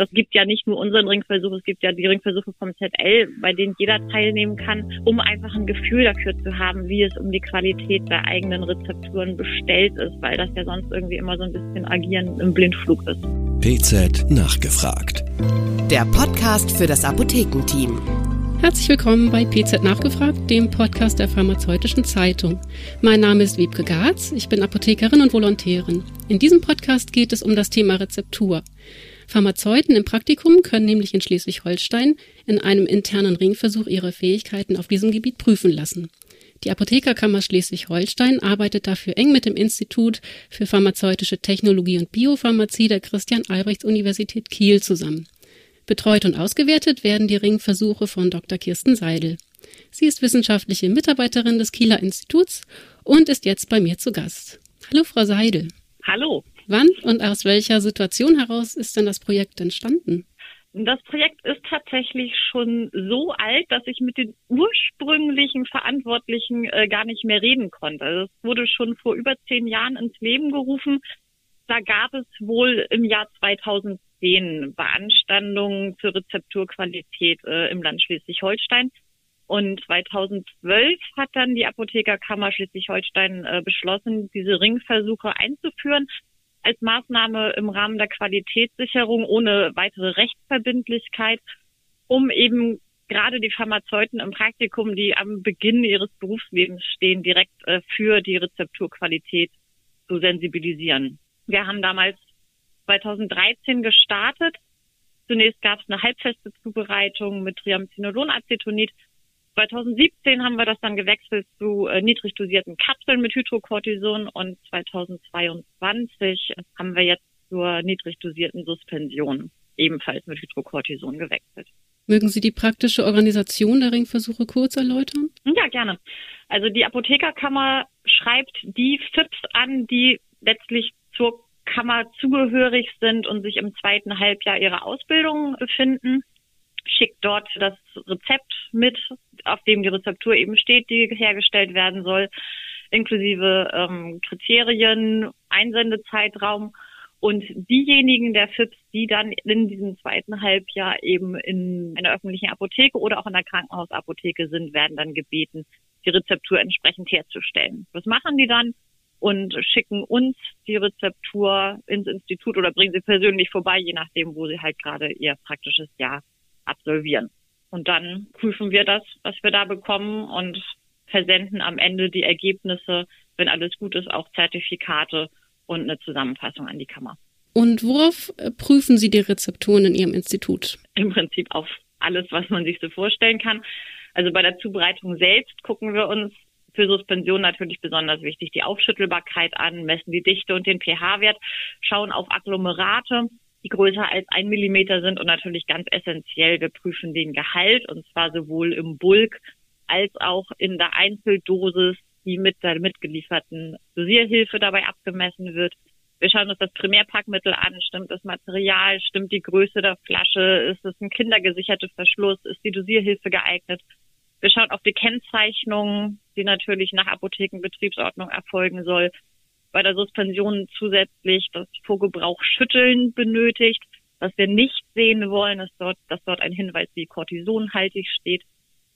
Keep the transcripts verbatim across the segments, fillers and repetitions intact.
Das gibt ja nicht nur unseren Ringversuch, es gibt ja die Ringversuche vom Z L, bei denen jeder teilnehmen kann, um einfach ein Gefühl dafür zu haben, wie es um die Qualität der eigenen Rezepturen bestellt ist, weil das ja sonst irgendwie immer so ein bisschen agieren im Blindflug ist. P Z nachgefragt. Der Podcast für das Apothekenteam. Herzlich willkommen bei P Z Nachgefragt, dem Podcast der Pharmazeutischen Zeitung. Mein Name ist Wiebke Garz, ich bin Apothekerin und Volontärin. In diesem Podcast geht es um das Thema Rezeptur. Pharmazeuten im Praktikum können nämlich in Schleswig-Holstein in einem internen Ringversuch ihre Fähigkeiten auf diesem Gebiet prüfen lassen. Die Apothekerkammer Schleswig-Holstein arbeitet dafür eng mit dem Institut für Pharmazeutische Technologie und Biopharmazie der Christian-Albrechts-Universität Kiel zusammen. Betreut und ausgewertet werden die Ringversuche von Doktor Kirsten Seidel. Sie ist wissenschaftliche Mitarbeiterin des Kieler Instituts und ist jetzt bei mir zu Gast. Hallo, Frau Seidel. Hallo. Wann und aus welcher Situation heraus ist denn das Projekt entstanden? Das Projekt ist tatsächlich schon so alt, dass ich mit den ursprünglichen Verantwortlichen äh, gar nicht mehr reden konnte. Also es wurde schon vor über zehn Jahren ins Leben gerufen. Da gab es wohl im Jahr zweitausendzehn Beanstandungen zur Rezepturqualität äh, im Land Schleswig-Holstein. Und zweitausendzwölf hat dann die Apothekerkammer Schleswig-Holstein äh, beschlossen, diese Ringversuche einzuführen als Maßnahme im Rahmen der Qualitätssicherung ohne weitere Rechtsverbindlichkeit, um eben gerade die Pharmazeuten im Praktikum, die am Beginn ihres Berufslebens stehen, direkt äh, für die Rezepturqualität zu sensibilisieren. Wir haben damals zweitausenddreizehn gestartet. Zunächst gab es eine halbfeste Zubereitung mit Triamcinolonacetonid. zweitausendsiebzehn haben wir das dann gewechselt zu äh, niedrig dosierten Kapseln mit Hydrocortison und zweitausendzweiundzwanzig haben wir jetzt zur niedrig dosierten Suspension ebenfalls mit Hydrocortison gewechselt. Mögen Sie die praktische Organisation der Ringversuche kurz erläutern? Ja, gerne. Also die Apothekerkammer schreibt die PhiPs an, die letztlich zur Kammer zugehörig sind und sich im zweiten Halbjahr ihrer Ausbildung befinden, schickt dort das Rezept mit, auf dem die Rezeptur eben steht, die hergestellt werden soll, inklusive ähm, Kriterien, Einsendezeitraum und diejenigen der PhiPs, die dann in diesem zweiten Halbjahr eben in einer öffentlichen Apotheke oder auch in der Krankenhausapotheke sind, werden dann gebeten, die Rezeptur entsprechend herzustellen. Was machen die dann? Und schicken uns die Rezeptur ins Institut oder bringen sie persönlich vorbei, je nachdem, wo sie halt gerade ihr praktisches Jahr absolvieren. Und dann prüfen wir das, was wir da bekommen und versenden am Ende die Ergebnisse, wenn alles gut ist, auch Zertifikate und eine Zusammenfassung an die Kammer. Und worauf prüfen Sie die Rezepturen in Ihrem Institut? Im Prinzip auf alles, was man sich so vorstellen kann. Also bei der Zubereitung selbst gucken wir uns für Suspension natürlich besonders wichtig die Aufschüttelbarkeit an, messen die Dichte und den pH-Wert, schauen auf Agglomerate, die größer als ein Millimeter sind und natürlich ganz essentiell, wir prüfen den Gehalt und zwar sowohl im Bulk als auch in der Einzeldosis, die mit der mitgelieferten Dosierhilfe dabei abgemessen wird. Wir schauen uns das Primärpackmittel an, stimmt das Material, stimmt die Größe der Flasche, ist es ein kindergesicherter Verschluss, ist die Dosierhilfe geeignet? Wir schauen auf die Kennzeichnung, die natürlich nach Apothekenbetriebsordnung erfolgen soll. Bei der Suspension zusätzlich das Vorgebrauch schütteln benötigt. Was wir nicht sehen wollen, ist dort, dass dort ein Hinweis wie kortisonhaltig steht.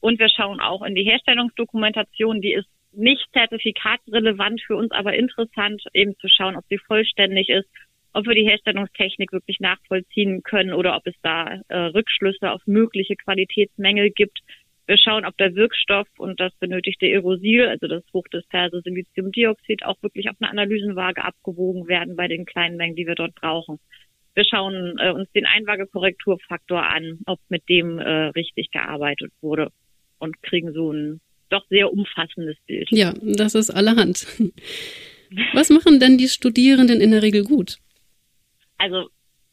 Und wir schauen auch in die Herstellungsdokumentation, die ist nicht zertifikatsrelevant, für uns aber interessant, eben zu schauen, ob sie vollständig ist, ob wir die Herstellungstechnik wirklich nachvollziehen können oder ob es da äh, Rückschlüsse auf mögliche Qualitätsmängel gibt. Wir schauen, ob der Wirkstoff und das benötigte Aerosil, also das hochdisperse Siliziumdioxid, auch wirklich auf einer Analysenwaage abgewogen werden bei den kleinen Mengen, die wir dort brauchen. Wir schauen äh, uns den Einwaagekorrekturfaktor an, ob mit dem äh, richtig gearbeitet wurde und kriegen so ein doch sehr umfassendes Bild. Ja, das ist allerhand. Was machen denn die Studierenden in der Regel gut? Also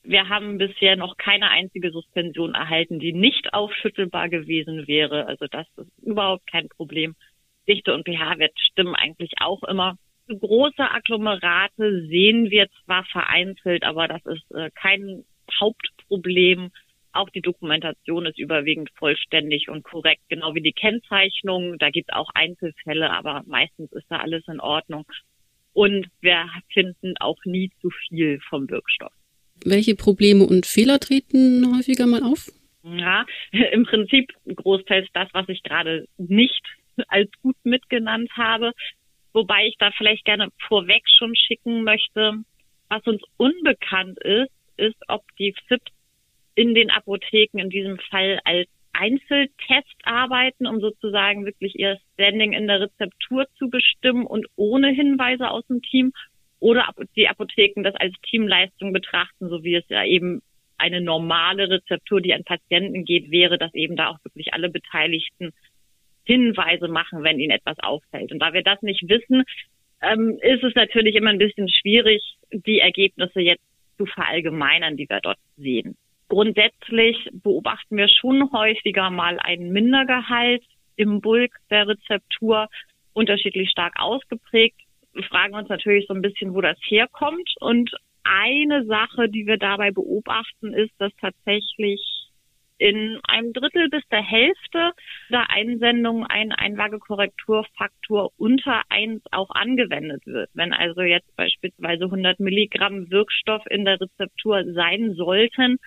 wir haben bisher noch keine einzige Suspension erhalten, die nicht aufschüttelbar gewesen wäre. Also das ist überhaupt kein Problem. Dichte und pH-Wert stimmen eigentlich auch immer. Große Agglomerate sehen wir zwar vereinzelt, aber das ist äh, kein Hauptproblem. Auch die Dokumentation ist überwiegend vollständig und korrekt, genau wie die Kennzeichnung. Da gibt es auch Einzelfälle, aber meistens ist da alles in Ordnung. Und wir finden auch nie zu viel vom Wirkstoff. Welche Probleme und Fehler treten häufiger mal auf? Ja, im Prinzip großteils das, was ich gerade nicht als gut mitgenannt habe. Wobei ich da vielleicht gerne vorweg schon schicken möchte, was uns unbekannt ist, ist, ob die PhiPs in den Apotheken in diesem Fall als Einzeltest arbeiten, um sozusagen wirklich ihr Standing in der Rezeptur zu bestimmen und ohne Hinweise aus dem Team, oder die Apotheken das als Teamleistung betrachten, so wie es ja eben eine normale Rezeptur, die an Patienten geht, wäre, dass eben da auch wirklich alle Beteiligten Hinweise machen, wenn ihnen etwas auffällt. Und da wir das nicht wissen, ähm, ist es natürlich immer ein bisschen schwierig, die Ergebnisse jetzt zu verallgemeinern, die wir dort sehen. Grundsätzlich beobachten wir schon häufiger mal einen Mindergehalt im Bulk der Rezeptur, unterschiedlich stark ausgeprägt. Wir fragen uns natürlich so ein bisschen, wo das herkommt. Und eine Sache, die wir dabei beobachten, ist, dass tatsächlich in einem Drittel bis der Hälfte der Einsendungen ein Einwaage-Korrekturfaktor unter eins auch angewendet wird. Wenn also jetzt beispielsweise hundert Milligramm Wirkstoff in der Rezeptur sein sollten,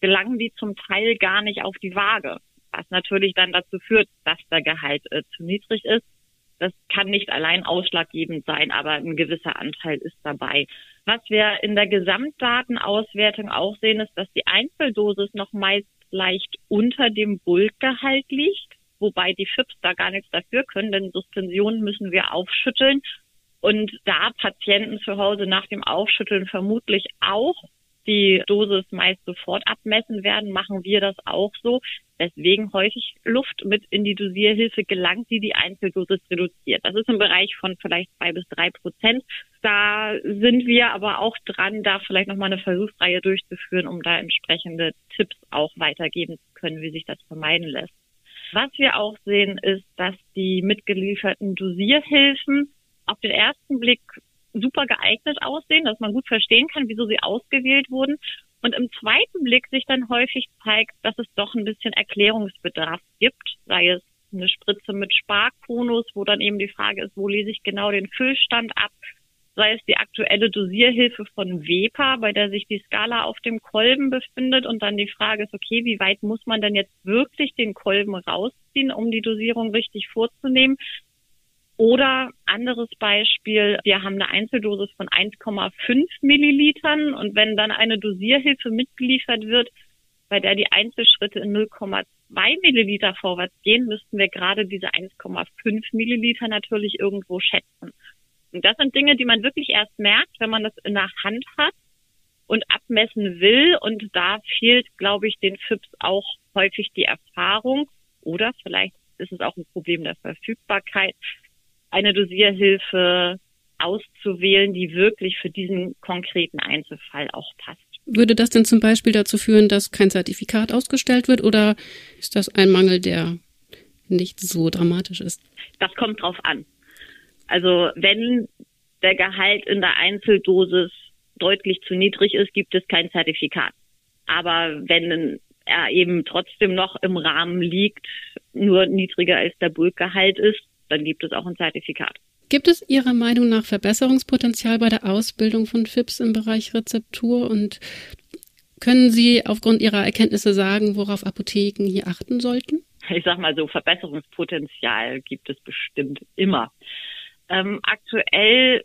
gelangen die zum Teil gar nicht auf die Waage, was natürlich dann dazu führt, dass der Gehalt äh, zu niedrig ist. Das kann nicht allein ausschlaggebend sein, aber ein gewisser Anteil ist dabei. Was wir in der Gesamtdatenauswertung auch sehen, ist, dass die Einzeldosis noch meist leicht unter dem Bulkgehalt liegt, wobei die PhiPs da gar nichts dafür können, denn Suspensionen müssen wir aufschütteln. Und da Patienten zu Hause nach dem Aufschütteln vermutlich auch die Dosis meist sofort abmessen werden, machen wir das auch so, weswegen häufig Luft mit in die Dosierhilfe gelangt, die die Einzeldosis reduziert. Das ist im Bereich von vielleicht zwei bis drei Prozent. Da sind wir aber auch dran, da vielleicht nochmal eine Versuchsreihe durchzuführen, um da entsprechende Tipps auch weitergeben zu können, wie sich das vermeiden lässt. Was wir auch sehen, ist, dass die mitgelieferten Dosierhilfen auf den ersten Blick super geeignet aussehen, dass man gut verstehen kann, wieso sie ausgewählt wurden. Und im zweiten Blick sich dann häufig zeigt, dass es doch ein bisschen Erklärungsbedarf gibt, sei es eine Spritze mit Sparkonus, wo dann eben die Frage ist, wo lese ich genau den Füllstand ab, sei es die aktuelle Dosierhilfe von WEPA, bei der sich die Skala auf dem Kolben befindet und dann die Frage ist, okay, wie weit muss man denn jetzt wirklich den Kolben rausziehen, um die Dosierung richtig vorzunehmen? Oder anderes Beispiel, wir haben eine Einzeldosis von eins Komma fünf Millilitern und wenn dann eine Dosierhilfe mitgeliefert wird, bei der die Einzelschritte in null Komma zwei Milliliter vorwärts gehen, müssten wir gerade diese eins Komma fünf Milliliter natürlich irgendwo schätzen. Und das sind Dinge, die man wirklich erst merkt, wenn man das in der Hand hat und abmessen will. Und da fehlt, glaube ich, den PhiPs auch häufig die Erfahrung oder vielleicht ist es auch ein Problem der Verfügbarkeit, eine Dosierhilfe auszuwählen, die wirklich für diesen konkreten Einzelfall auch passt. Würde das denn zum Beispiel dazu führen, dass kein Zertifikat ausgestellt wird oder ist das ein Mangel, der nicht so dramatisch ist? Das kommt drauf an. Also wenn der Gehalt in der Einzeldosis deutlich zu niedrig ist, gibt es kein Zertifikat. Aber wenn er eben trotzdem noch im Rahmen liegt, nur niedriger als der Bulkgehalt ist, dann gibt es auch ein Zertifikat. Gibt es Ihrer Meinung nach Verbesserungspotenzial bei der Ausbildung von PhiPs im Bereich Rezeptur? Und können Sie aufgrund Ihrer Erkenntnisse sagen, worauf Apotheken hier achten sollten? Ich sag mal so, Verbesserungspotenzial gibt es bestimmt immer. Ähm, aktuell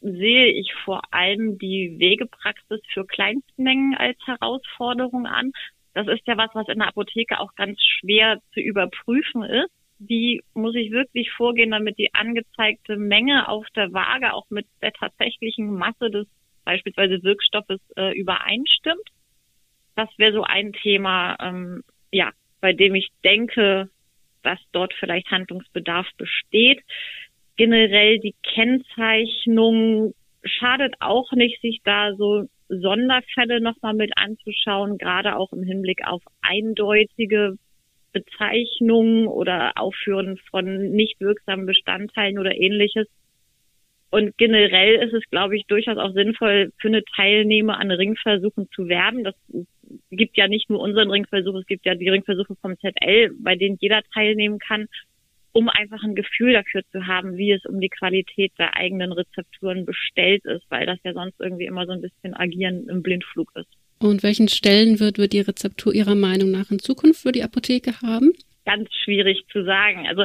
sehe ich vor allem die Wegepraxis für Kleinstmengen als Herausforderung an. Das ist ja was, was in der Apotheke auch ganz schwer zu überprüfen ist. Wie muss ich wirklich vorgehen, damit die angezeigte Menge auf der Waage auch mit der tatsächlichen Masse des beispielsweise Wirkstoffes äh, übereinstimmt? Das wäre so ein Thema, ähm, ja, bei dem ich denke, dass dort vielleicht Handlungsbedarf besteht. Generell die Kennzeichnung schadet auch nicht, sich da so Sonderfälle nochmal mit anzuschauen, gerade auch im Hinblick auf eindeutige Bezeichnungen oder Aufführen von nicht wirksamen Bestandteilen oder ähnliches. Und generell ist es, glaube ich, durchaus auch sinnvoll, für eine Teilnahme an Ringversuchen zu werben. Das gibt ja nicht nur unseren Ringversuch, es gibt ja die Ringversuche vom Z L, bei denen jeder teilnehmen kann. um einfach ein Gefühl dafür zu haben, wie es um die Qualität der eigenen Rezepturen bestellt ist, weil das ja sonst irgendwie immer so ein bisschen agieren im Blindflug ist. Und welchen Stellenwert wird die Rezeptur Ihrer Meinung nach in Zukunft für die Apotheke haben? Ganz schwierig zu sagen. Also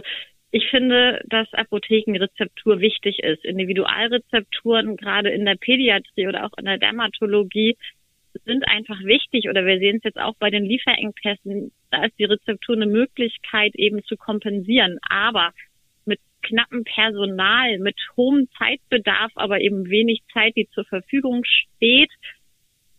ich finde, dass Apothekenrezeptur wichtig ist. Individualrezepturen, gerade in der Pädiatrie oder auch in der Dermatologie, sind einfach wichtig. Oder wir sehen es jetzt auch bei den Lieferengpässen. Da ist die Rezeptur eine Möglichkeit, eben zu kompensieren. Aber mit knappem Personal, mit hohem Zeitbedarf, aber eben wenig Zeit, die zur Verfügung steht,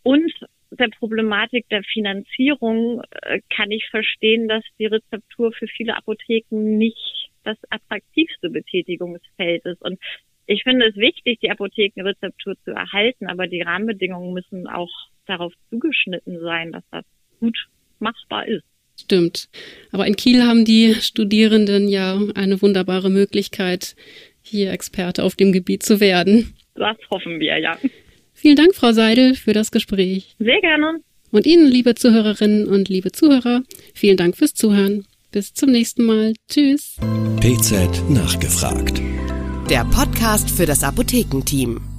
und der Problematik der Finanzierung äh, kann ich verstehen, dass die Rezeptur für viele Apotheken nicht das attraktivste Betätigungsfeld ist. Und ich finde es wichtig, die Apothekenrezeptur zu erhalten, aber die Rahmenbedingungen müssen auch darauf zugeschnitten sein, dass das gut machbar ist. Stimmt. Aber in Kiel haben die Studierenden ja eine wunderbare Möglichkeit, hier Experte auf dem Gebiet zu werden. Das hoffen wir, ja. Vielen Dank, Frau Seidel, für das Gespräch. Sehr gerne. Und Ihnen, liebe Zuhörerinnen und liebe Zuhörer, vielen Dank fürs Zuhören. Bis zum nächsten Mal. Tschüss. P Z nachgefragt. Der Podcast für das Apothekenteam.